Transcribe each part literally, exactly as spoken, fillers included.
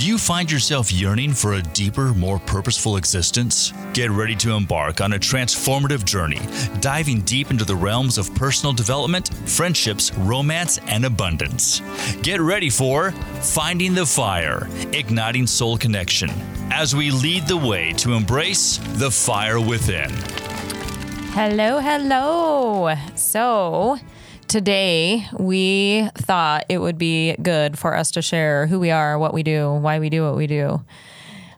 Do you find yourself yearning for a deeper, more purposeful existence? Get ready to embark on a transformative journey, diving deep into the realms of personal development, friendships, romance, and abundance. Get ready for Finding the Fire, Igniting Soul Connection, as we lead the way to embrace the fire within. Hello, hello. So today, we thought it would be good for us to share who we are, what we do, why we do what we do.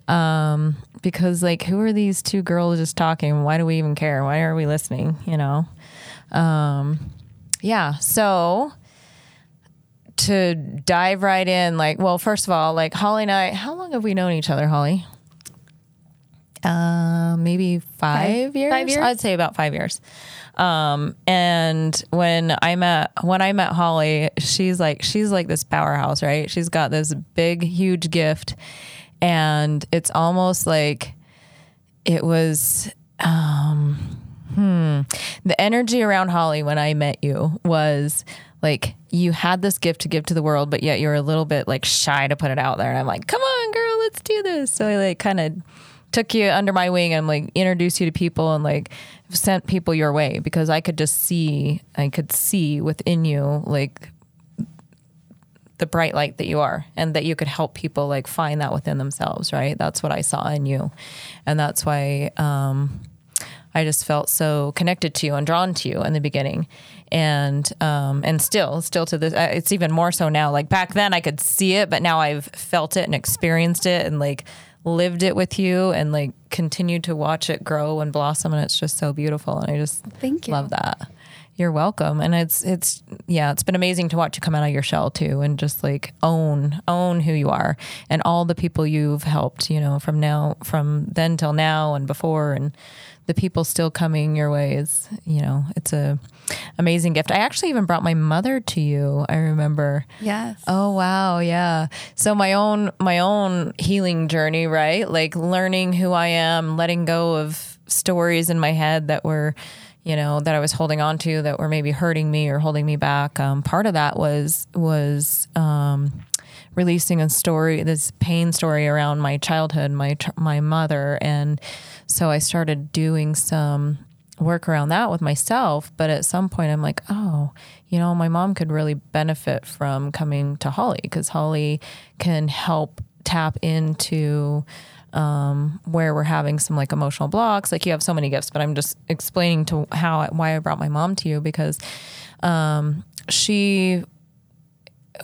Um, because, like, who are these two girls just talking? Why do we even care? Why are we listening? You know? Um, yeah. So to dive right in, like, well, first of all, like, Holly and I, how long have we known each other, Holly? Uh, maybe five, five years? Five years? I'd say about five years. Um, and when I met, when I met Holly, she's like, she's like this powerhouse, right? She's got this big, huge gift, and it's almost like it was, um, hmm. The energy around Holly when I met you was like, you had this gift to give to the world, but yet you're a little bit like shy to put it out there. And I'm like, come on, girl, let's do this. So I like kind of took you under my wing and like introduced you to people and like sent people your way, because I could just see, I could see within you like the bright light that you are, and that you could help people like find that within themselves. Right. That's what I saw in you. And that's why, um, I just felt so connected to you and drawn to you in the beginning. And, um, and still, still to this, it's even more so now. Like back then I could see it, but now I've felt it and experienced it and like lived it with you and like continued to watch it grow and blossom. And it's just so beautiful. And I just Thank you. love that. You're welcome. And it's, it's, yeah, it's been amazing to watch you come out of your shell too. And just like own, own who you are and all the people you've helped, you know, from now, from then till now and before, and the people still coming your way is, you know, it's a amazing gift. I actually even brought my mother to you. I remember. Yes. Oh, wow. Yeah. So my own, my own healing journey, right? Like learning who I am, letting go of stories in my head that were, you know, that I was holding on to that were maybe hurting me or holding me back. Um, part of that was, was, um, releasing a story, this pain story around my childhood, my, my mother. And so I started doing some work around that with myself. But at some point I'm like, oh, you know, my mom could really benefit from coming to Holly, because Holly can help tap into, um, where we're having some like emotional blocks. Like you have so many gifts, but I'm just explaining to how, why I brought my mom to you, because, um, she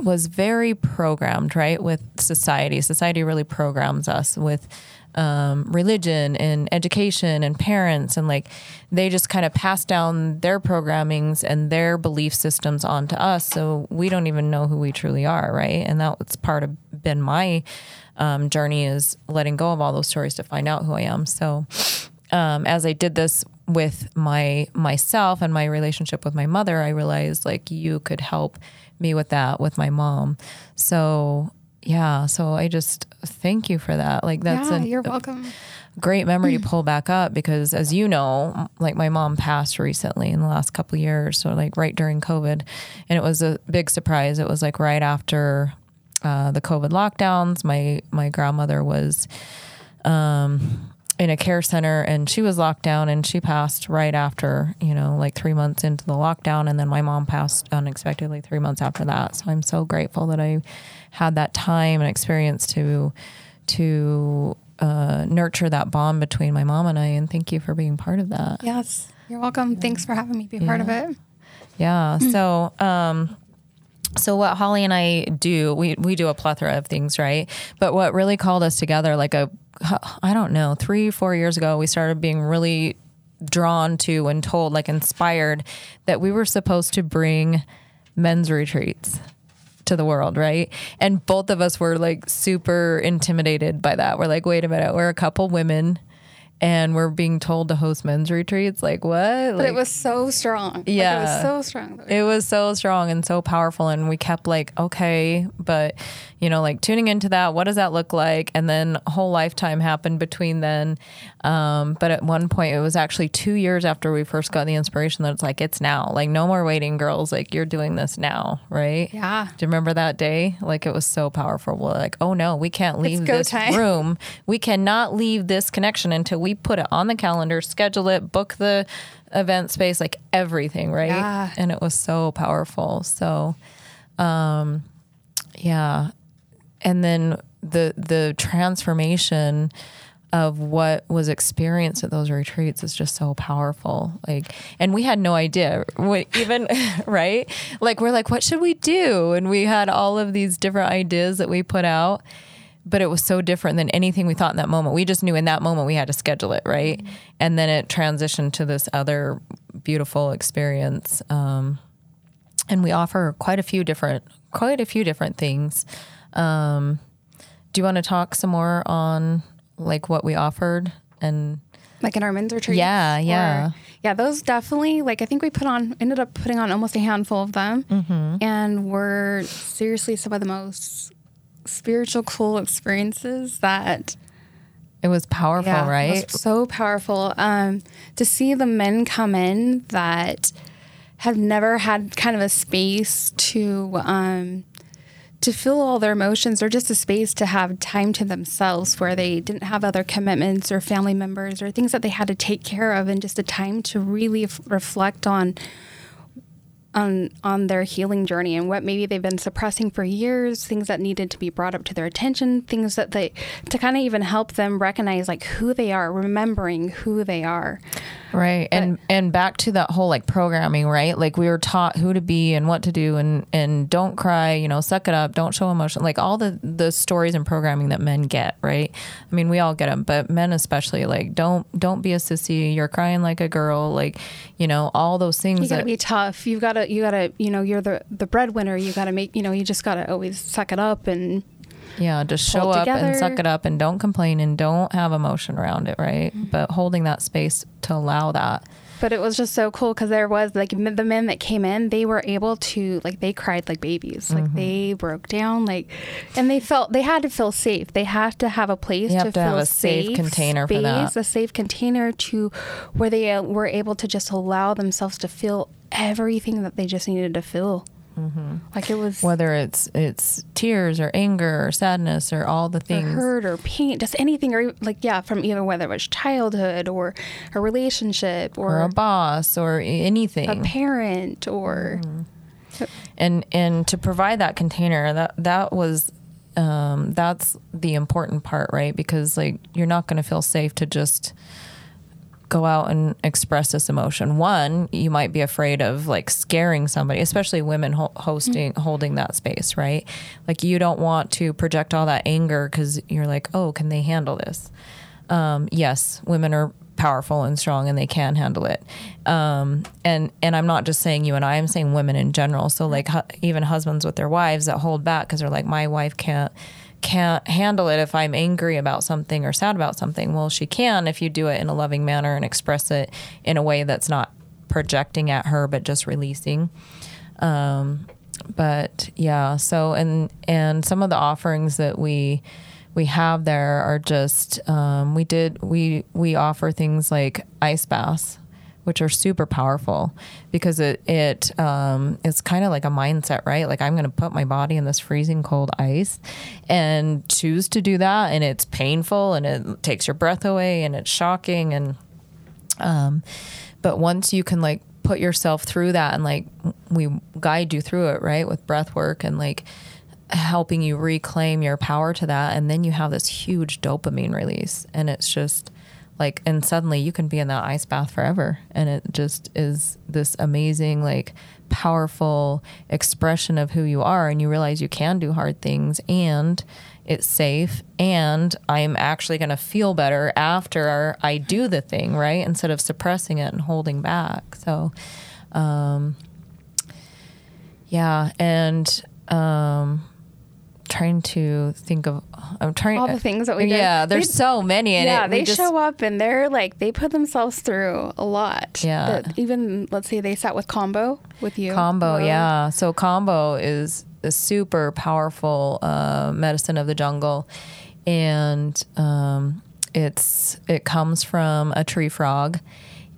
was very programmed, right? With society, society really programs us with, um, religion and education and parents. And like, they just kind of pass down their programmings and their belief systems onto us. So we don't even know who we truly are. Right. And that's part of been my, um, journey, is letting go of all those stories to find out who I am. So, um, as I did this with my, myself and my relationship with my mother, I realized like you could help me with that, with my mom. So yeah. So I just thank you for that. Like that's yeah, a, you're welcome. a great memory to pull back up, because as you know, like my mom passed recently in the last couple of years. So like right during COVID, and it was a big surprise. It was like right after, uh, the COVID lockdowns, my, my grandmother was, um, in a care center, and she was locked down, and she passed right after, you know, like three months into the lockdown. And then my mom passed unexpectedly three months after that. So I'm so grateful that I had that time and experience to, to, uh, nurture that bond between my mom and I. And thank you for being part of that. Yes. You're welcome. Yeah. Thanks for having me be yeah. part of it. Yeah. So, um, So what Holly and I do, we, we do a plethora of things, right? But what really called us together, like a, I don't know, three, four years ago, we started being really drawn to and told, like inspired, that we were supposed to bring men's retreats to the world, right? And both of us were like super intimidated by that. We're like, wait a minute, we're a couple women and we're being told to host men's retreats. Like, what? But like, it was so strong. Yeah. Like, it was so strong. It was so strong and so powerful. And we kept like, okay, but, you know, like tuning into that, what does that look like? And then a whole lifetime happened between then. Um, but at one point, it was actually two years after we first got the inspiration that it's like, it's now. Like, no more waiting, girls. Like, you're doing this now, right? Yeah. Do you remember that day? Like, it was so powerful. We're like, oh, no, we can't leave this time. room. We cannot leave this connection until we We put it on the calendar, schedule it, book the event space, like everything, right? Yeah. And it was so powerful. So, um, yeah. And then the the transformation of what was experienced at those retreats is just so powerful. Like, and we had no idea what even, right? Like, we're like, what should we do? And we had all of these different ideas that we put out. But it was so different than anything we thought in that moment. We just knew in that moment we had to schedule it, right? Mm-hmm. And then it transitioned to this other beautiful experience. Um, and we offer quite a few different, quite a few different things. Um, do you want to talk some more on like what we offered and like in our men's retreat? Yeah, yeah, or, yeah. Those definitely. Like I think we put on, ended up putting on almost a handful of them, mm-hmm. and were seriously some of the most spiritual cool experiences that it was powerful, yeah, right? It was so powerful. Um, to see the men come in that have never had kind of a space to um, to feel all their emotions, or just a space to have time to themselves where they didn't have other commitments or family members or things that they had to take care of, and just a time to really f- reflect on On, on their healing journey and what maybe they've been suppressing for years, things that needed to be brought up to their attention, things that they, to kind of even help them recognize like who they are, remembering who they are. Right. But, and and back to that whole like programming, right? Like we were taught who to be and what to do, and, and don't cry, you know, suck it up, don't show emotion, like all the, the stories and programming that men get, right? I mean, we all get them, but men especially, like don't don't be a sissy, you're crying like a girl, like, you know, all those things. You gotta that, be tough. You've got You gotta, you know, you're the the breadwinner. You gotta make, you know, you just gotta always suck it up and yeah, just show up together. And suck it up and don't complain and don't have emotion around it, right? Mm-hmm. But holding that space to allow that. But it was just so cool because there was like the men that came in, they were able to like they cried like babies, like mm-hmm. they broke down, like, and they felt they had to feel safe. They had to have a place you to have to feel have a safe, safe container space, for that. A safe container to where they were able to just allow themselves to feel everything that they just needed to feel. Mm-hmm. Like it was whether it's it's tears or anger or sadness or all the things, or hurt or pain, just anything, or like yeah, from either whether it was childhood or a relationship or, or a boss or anything, a parent or mm-hmm. and and to provide that container that that was um, that's the important part, right? Because like you're not going to feel safe to just go out and express this emotion. One, you might be afraid of like scaring somebody, especially women ho- hosting, mm-hmm. holding that space, right? Like you don't want to project all that anger because you're like, oh, can they handle this? Um, yes, women are powerful and strong and they can handle it. Um, and, and I'm not just saying you and I, I'm saying women in general. So like hu- even husbands with their wives that hold back because they're like, my wife can't, can't handle it if I'm angry about something or sad about something. Well, she can if you do it in a loving manner and express it in a way that's not projecting at her, but just releasing. Um, but yeah, so and and some of the offerings that we we have there are just um, we did we we offer things like ice baths, which are super powerful because it, it um, it's kind of like a mindset, right? Like I'm going to put my body in this freezing cold ice and choose to do that. And it's painful and it takes your breath away and it's shocking. And, um, but once you can like put yourself through that and like we guide you through it, right? With breath work and like helping you reclaim your power to that. And then you have this huge dopamine release and it's just, Like, and suddenly you can be in that ice bath forever. And it just is this amazing, like, powerful expression of who you are. And you realize you can do hard things and it's safe. And I'm actually going to feel better after I do the thing, right? Instead of suppressing it and holding back. So, um, yeah. And, um, trying to think of I'm trying all the things that we did. Yeah, there's they, so many in yeah, it. Yeah, they just, show up and they're like they put themselves through a lot. Yeah. But even let's say they sat with Combo with you. Combo, oh. yeah. So Combo is a super powerful uh, medicine of the jungle, and um, it's it comes from a tree frog,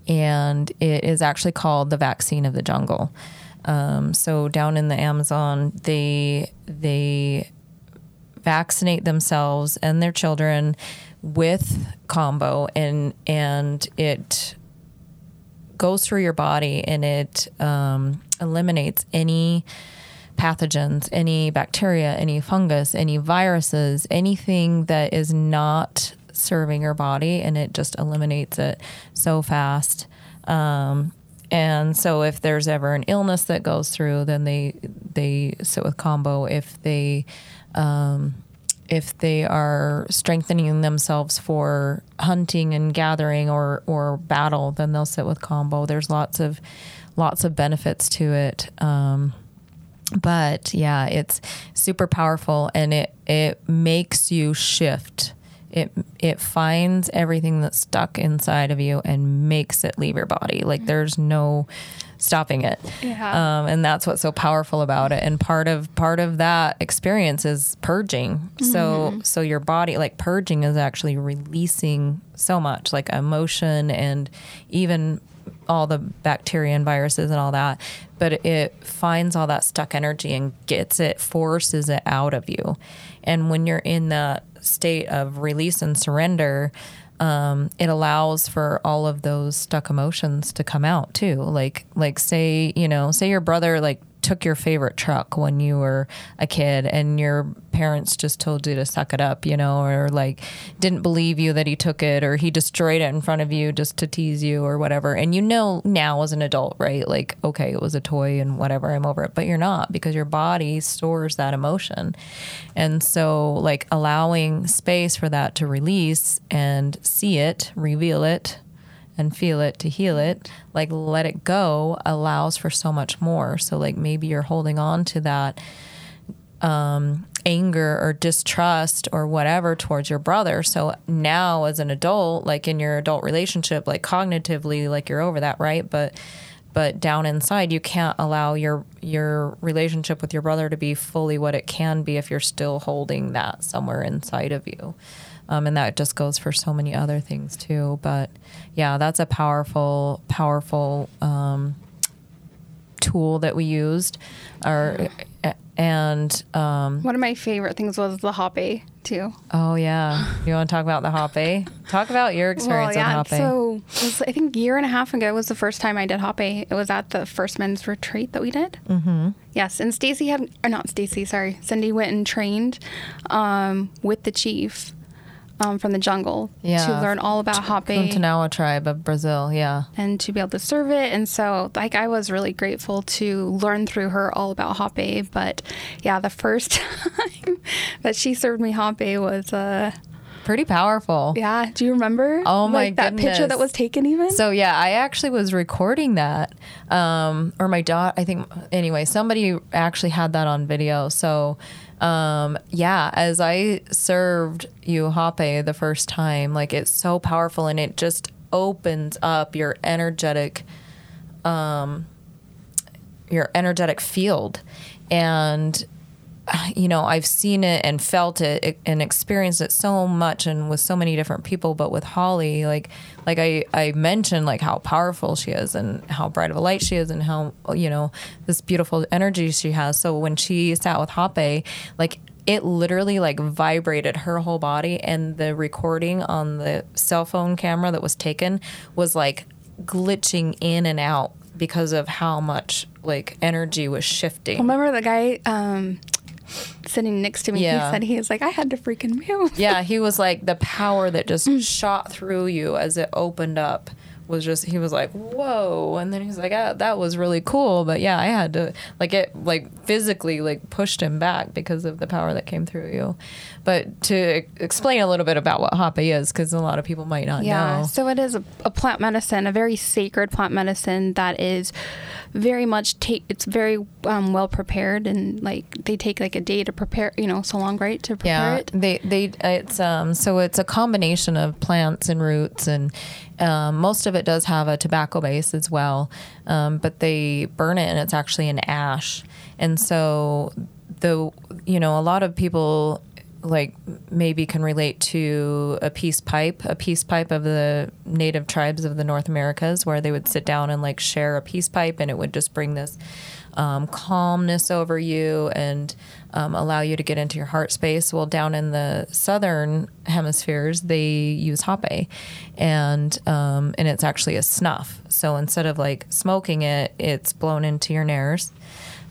and it is actually called the vaccine of the jungle. Um, so down in the Amazon, they they vaccinate themselves and their children with Combo, and and it goes through your body, and it um, eliminates any pathogens, any bacteria, any fungus, any viruses, anything that is not serving your body, and it just eliminates it so fast. Um, and so if there's ever an illness that goes through, then they they sit with Combo. If they um, if they are strengthening themselves for hunting and gathering or or battle, then they'll sit with Combo. There's lots of lots of benefits to it. Um, But yeah, it's super powerful, and it, it makes you shift. It it finds everything that's stuck inside of you and makes it leave your body. Like there's no stopping it. Yeah. Um, and that's what's so powerful about it. And part of part of that experience is purging. Mm-hmm. So so your body, like purging is actually releasing so much, like emotion and even all the bacteria and viruses and all that, but it finds all that stuck energy and gets it, forces it out of you. And when you're in that state of release and surrender, um, it allows for all of those stuck emotions to come out too. Like, like say, you know, say your brother like took your favorite truck when you were a kid and your parents just told you to suck it up, you know, or like didn't believe you that he took it, or he destroyed it in front of you just to tease you or whatever. And you know now as an adult, right? Like, okay, it was a toy and whatever, I'm over it. But you're not, because your body stores that emotion. And so like allowing space for that to release and see it, reveal it, and feel it to heal it, like let it go, allows for so much more. So like maybe you're holding on to that um, anger or distrust or whatever towards your brother. So now as an adult, like in your adult relationship, like cognitively, like you're over that, right? But but down inside, you can't allow your your relationship with your brother to be fully what it can be if you're still holding that somewhere inside of you. Um, and that just goes for so many other things too. But yeah, that's a powerful, powerful um, tool that we used. Our, and um, one of my favorite things was the Hoppe too. Oh yeah, you want to talk about the Hoppe? Talk about your experience well, yeah, with Hoppe. So it was, I think a year and a half ago was the first time I did Hoppe. It was at the first men's retreat that we did. Mm-hmm. Yes, and Stacy had, or not Stacy, sorry, Cindy went and trained um, with the chief. Um, from the jungle yeah. to learn all about Hoppe. Kuntanawa tribe of Brazil, yeah. And to be able to serve it. And so, like, I was really grateful to learn through her all about Hoppe. But, yeah, the first time that she served me Hoppe was... Uh, Pretty powerful. Yeah. Do you remember? Oh, my like, that goodness. That picture that was taken even? So, yeah, I actually was recording that. Um, or my daughter, I think, anyway, somebody actually had that on video. So... Um, yeah, as I served you Hoppe the first time, like it's so powerful, and it just opens up your energetic, um, your energetic field. And, you know, I've seen it and felt it and experienced it so much and with so many different people, but with Holly, like, like I, I mentioned like how powerful she is and how bright of a light she is and how, you know, this beautiful energy she has. So when she sat with Hoppe, like it literally like vibrated her whole body, and the recording on the cell phone camera that was taken was like glitching in and out because of how much like energy was shifting. Remember the guy, um, sitting next to me, yeah. he said he was like, I had to freaking move. Yeah, he was like, the power that just shot through you as it opened up was just, he was like, whoa. And then he's like, ah, that was really cool. But yeah, I had to, like, it, like, physically, like, pushed him back because of the power that came through you. But to explain a little bit about what Hoppe is, because a lot of people might not yeah, know. Yeah, so it is a, a plant medicine, a very sacred plant medicine that is very much, take. it's very um, well prepared. And, like, they take, like, a day to prepare, you know, so long, right, to prepare yeah, it. They, they, it's, um, so it's a combination of plants and roots, and um, most of it does have a tobacco base as well, um, but they burn it and it's actually an ash. And so the, you know, a lot of people like maybe can relate to a peace pipe, a peace pipe of the native tribes of the North Americas, where they would sit down and like share a peace pipe, and it would just bring this um, calmness over you and Um, allow you to get into your heart space. Well, down in the southern hemispheres, they use Hoppe, and um, and it's actually a snuff. So instead of like smoking it, it's blown into your nares,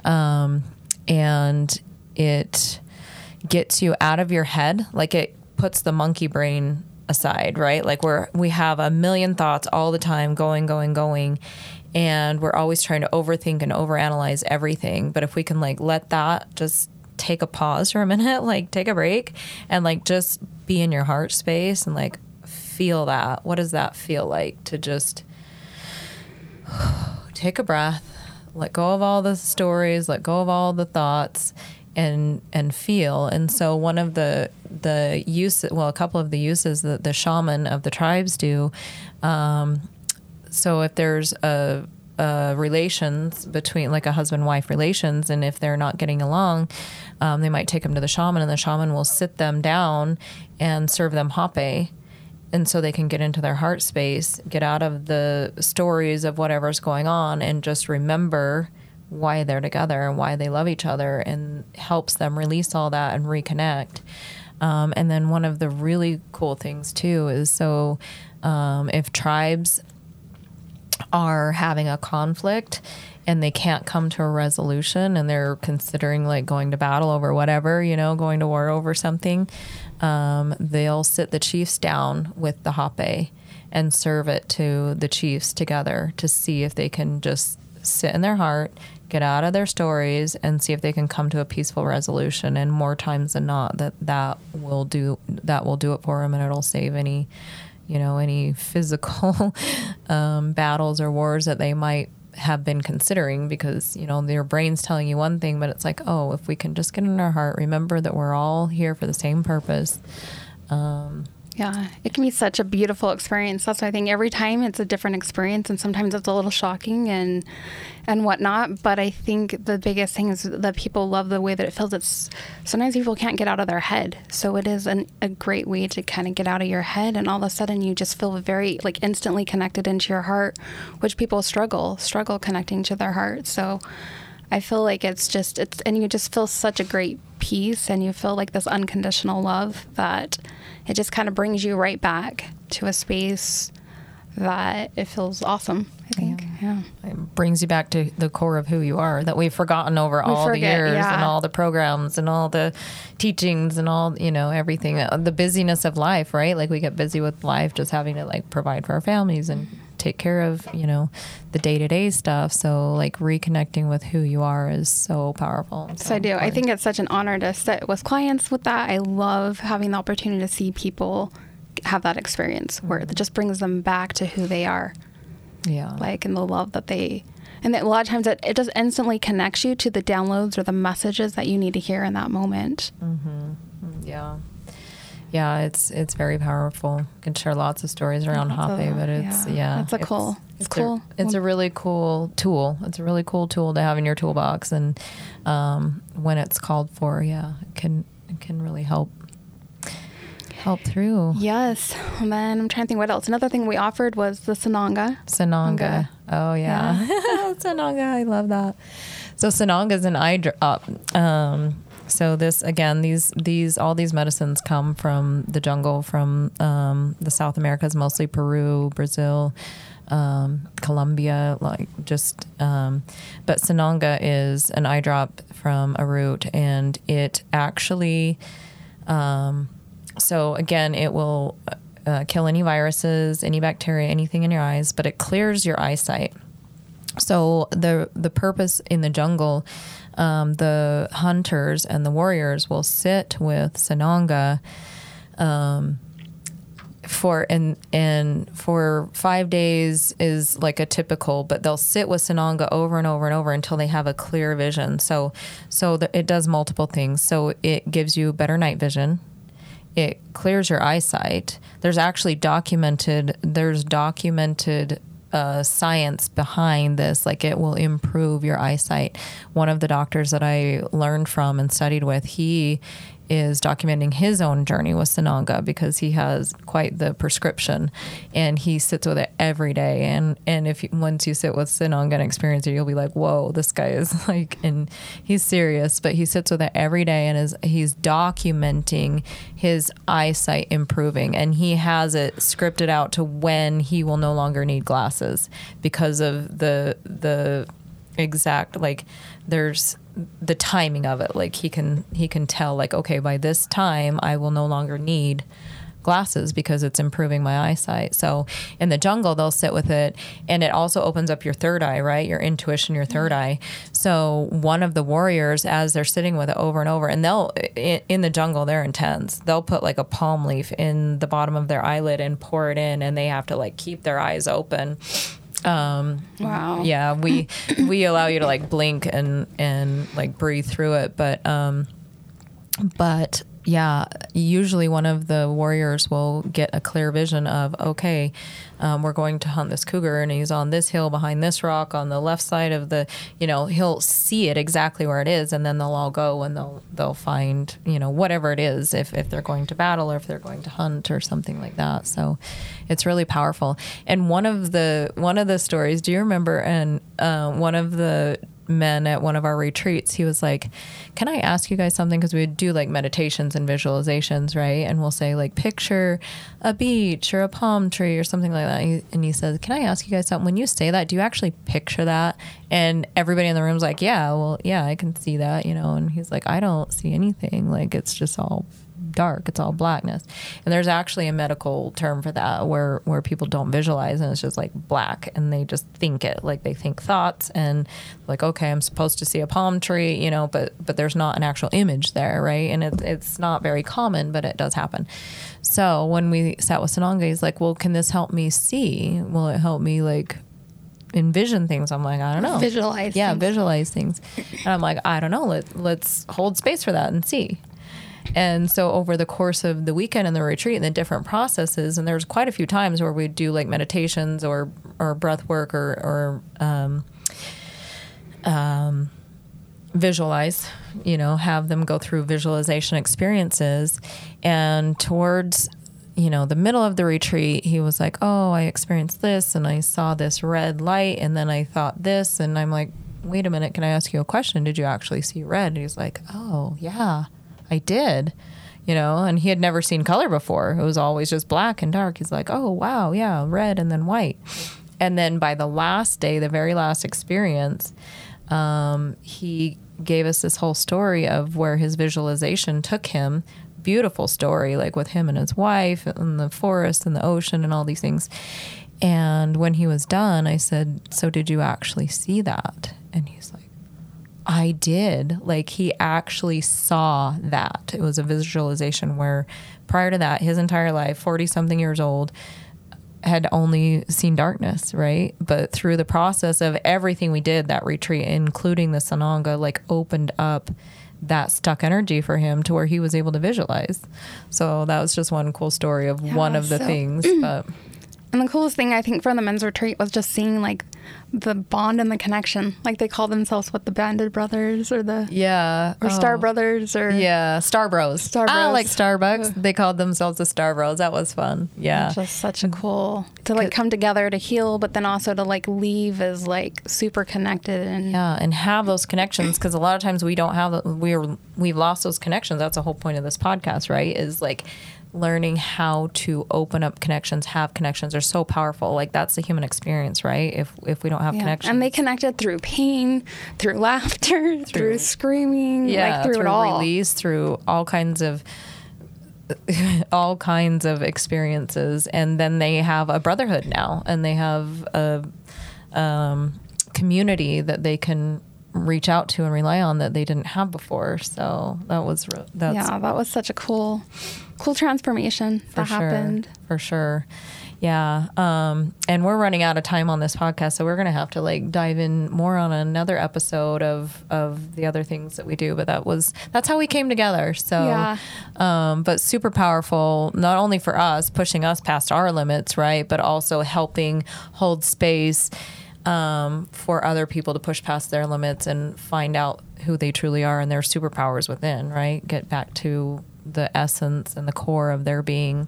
um, and it gets you out of your head. Like it puts the monkey brain aside, right? Like we're we have a million thoughts all the time, going, going, going. And we're always trying to overthink and overanalyze everything. But if we can like let that just take a pause for a minute, like take a break and like just be in your heart space and like feel that. What does that feel like to just take a breath, let go of all the stories, let go of all the thoughts, and and feel. And so one of the the use, well, a couple of the uses that the shaman of the tribes do, um so if there's a, a relations between like a husband-wife relations, and if they're not getting along, um, they might take them to the shaman, and the shaman will sit them down and serve them Hoppe. And so they can get into their heart space, get out of the stories of whatever's going on, and just remember why they're together and why they love each other, and helps them release all that and reconnect. Um, and then one of the really cool things too is so um, if tribes are having a conflict and they can't come to a resolution, and they're considering like going to battle over whatever, you know, going to war over something, um, they'll sit the chiefs down with the Hoppe and serve it to the chiefs together to see if they can just sit in their heart, get out of their stories, and see if they can come to a peaceful resolution. And more times than not, that that will do, that will do it for them, and it'll save any you know, any physical um, battles or wars that they might have been considering, because, you know, their brain's telling you one thing, but it's like, oh, if we can just get in our heart, remember that we're all here for the same purpose. Um, yeah, it can be such a beautiful experience. That's why I think every time it's a different experience, and sometimes it's a little shocking and and whatnot. But I think the biggest thing is that people love the way that it feels. It's sometimes people can't get out of their head, so it is an, a great way to kind of get out of your head, and all of a sudden you just feel very like instantly connected into your heart, which people struggle struggle connecting to their heart. So I feel like it's just it's and you just feel such a great peace, and you feel like this unconditional love that it just kind of brings you right back to a space that it feels awesome. I think, yeah. yeah. It brings you back to the core of who you are, that we've forgotten over we all forget, the years yeah. and all the programs and all the teachings and all, you know, everything, the busyness of life, right? Like we get busy with life, just having to like provide for our families and take care of, you know, the day-to-day stuff. So like reconnecting with who you are is so powerful. So, so I do. Important. I think it's such an honor to sit with clients with that. I love having the opportunity to see people have that experience where it just brings them back to who they are. Yeah. Like, and the love that they, and that a lot of times it, it just instantly connects you to the downloads or the messages that you need to hear in that moment. Mm-hmm. Yeah. Yeah, it's it's very powerful. You can share lots of stories around Hoppe, but it's, yeah. yeah that's a it's, cool. It's, it's cool. A, it's a really cool tool. It's a really cool tool to have in your toolbox. And um, when it's called for, yeah, it can, it can really help. Help through. Yes. And then I'm trying to think what else. Another thing we offered was the Sananga. Sananga. Oh, yeah. yeah. Sananga. I love that. So Sananga is an eye drop. Um, so this, again, these, these, all these medicines come from the jungle, from um, the South Americas, mostly Peru, Brazil, um, Colombia, like just, um, but Sananga is an eye drop from a root, and it actually, um, so again, it will uh, kill any viruses, any bacteria, anything in your eyes, but it clears your eyesight. So the the purpose in the jungle, um, the hunters and the warriors will sit with Sananga um, for and and for five days is like a typical, but they'll sit with Sananga over and over and over until they have a clear vision. So so the, it does multiple things. So it gives you better night vision. It clears your eyesight. There's actually documented. There's documented. Uh, science behind this, like it will improve your eyesight. One of the doctors that I learned from and studied with, he is documenting his own journey with Sananga because he has quite the prescription, and he sits with it every day. And and if you, once you sit with Sananga and experience it, you'll be like, whoa, this guy is like, and he's serious, but he sits with it every day and is he's documenting his eyesight improving, and he has it scripted out to when he will no longer need glasses because of the the exact, like there's the timing of it. Like he can he can tell, like, okay, by this time I will no longer need glasses because it's improving my eyesight. So in the jungle they'll sit with it, and it also opens up your third eye, right? Your intuition, your third eye. So one of the warriors, as they're sitting with it over and over, and they'll in the jungle they're intense. They'll put like a palm leaf in the bottom of their eyelid and pour it in, and they have to like keep their eyes open. Um, wow. Yeah, we we allow you to like blink and and like breathe through it, but um, but yeah, usually one of the warriors will get a clear vision of, okay, um, we're going to hunt this cougar, and he's on this hill behind this rock on the left side of the, you know, he'll see it exactly where it is, and then they'll all go and they'll they'll find, you know, whatever it is, if if they're going to battle or if they're going to hunt or something like that. So it's really powerful. And one of the one of the stories, do you remember? And uh, one of the men at one of our retreats, he was like, can I ask you guys something? Because we would do like meditations and visualizations, right? And we'll say like, picture a beach or a palm tree or something like that. And he says, can I ask you guys something? When you say that, do you actually picture that? And everybody in the room's like, yeah, well, yeah, I can see that, you know? And he's like, I don't see anything. Like, it's just all dark. It's all blackness. And there's actually a medical term for that where, where people don't visualize, and it's just like black, and they just think it, like they think thoughts, and like, okay, I'm supposed to see a palm tree, you know, but, but there's not an actual image there. Right. And it, it's not very common, but it does happen. So when we sat with Sananga, he's like, well, can this help me see? Will it help me like envision things? I'm like, I don't know. Visualize. Yeah. Things. Visualize things. And I'm like, I don't know. Let, let's hold space for that and see. And so over the course of the weekend and the retreat and the different processes, and there's quite a few times where we do like meditations or, or breath work or, or um, um, visualize, you know, have them go through visualization experiences. And towards, you know, the middle of the retreat, he was like, oh, I experienced this, and I saw this red light, and then I thought this. And I'm like, wait a minute, can I ask you a question? Did you actually see red? And he's like, oh, yeah. I did, you know, and he had never seen color before. It was always just black and dark. He's like, oh, wow, yeah, red and then white. And then by the last day, the very last experience, um, he gave us this whole story of where his visualization took him. Beautiful story, like with him and his wife and the forest and the ocean and all these things. And when he was done, I said, so did you actually see that? And he's like, I did. Like, he actually saw that. It was a visualization where prior to that, his entire life, forty something years old, had only seen darkness, right? But through the process of everything we did, that retreat, including the Sananga, like opened up that stuck energy for him to where he was able to visualize. So that was just one cool story of yeah, one of the so, things. But and the coolest thing, I think, from the men's retreat was just seeing, like, the bond and the connection. Like, they call themselves, what, the Banded Brothers or the... Yeah. Or oh. Star Brothers or... Yeah, Star Bros. Star Bros. Ah, like Starbucks. Ugh. They called themselves the Star Bros. That was fun. Yeah. Just such a cool... To, like, come together to heal, but then also to, like, leave as, like, super connected. and Yeah, and have those connections, because a lot of times we don't have... We're, we've lost those connections. That's the whole point of this podcast, right, is, like... learning how to open up connections, have connections are so powerful. Like, that's the human experience, right? If if we don't have yeah. connections. And they connected through pain, through laughter, through, through screaming, yeah, like through, through it all. Release, through all kinds of all kinds of experiences. And then they have a brotherhood now, and they have a um, community that they can reach out to and rely on that they didn't have before. So that was, re- that's yeah, that was such a cool, cool transformation that sure, happened. For sure. Yeah. Um, and we're running out of time on this podcast, so we're going to have to like dive in more on another episode of, of the other things that we do, but that was, that's how we came together. So, yeah. um, but super powerful, not only for us pushing us past our limits, right, but also helping hold space, um, for other people to push past their limits and find out who they truly are and their superpowers within, right? Get back to the essence and the core of their being,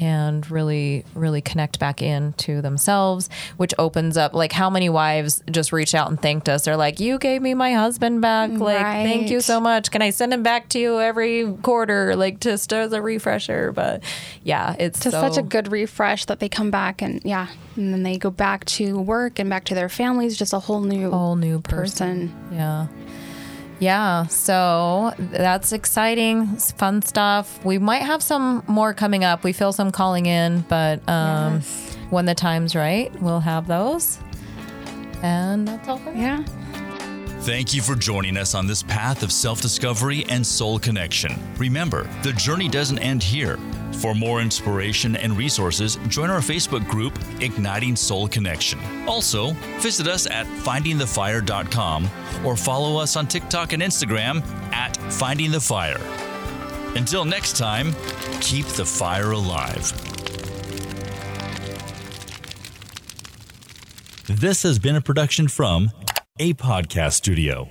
and really, really connect back in to themselves, which opens up, like, how many wives just reached out and thanked us? They're like, you gave me my husband back. Like, right. Thank you so much. Can I send him back to you every quarter? Like, just as a refresher. But yeah, it's just so, such a good refresh that they come back and yeah. And then they go back to work and back to their families. Just a whole new, whole new person. person. Yeah. Yeah, so that's exciting. It's fun stuff. We might have some more coming up. We feel some calling in, but um, yes. when the time's right, we'll have those. And that's all for me. Yeah. Thank you for joining us on this path of self-discovery and soul connection. Remember, the journey doesn't end here. For more inspiration and resources, join our Facebook group, Igniting Soul Connection. Also, visit us at finding the fire dot com or follow us on TikTok and Instagram at Finding the Fire. Until next time, keep the fire alive. This has been a production from a podcast studio.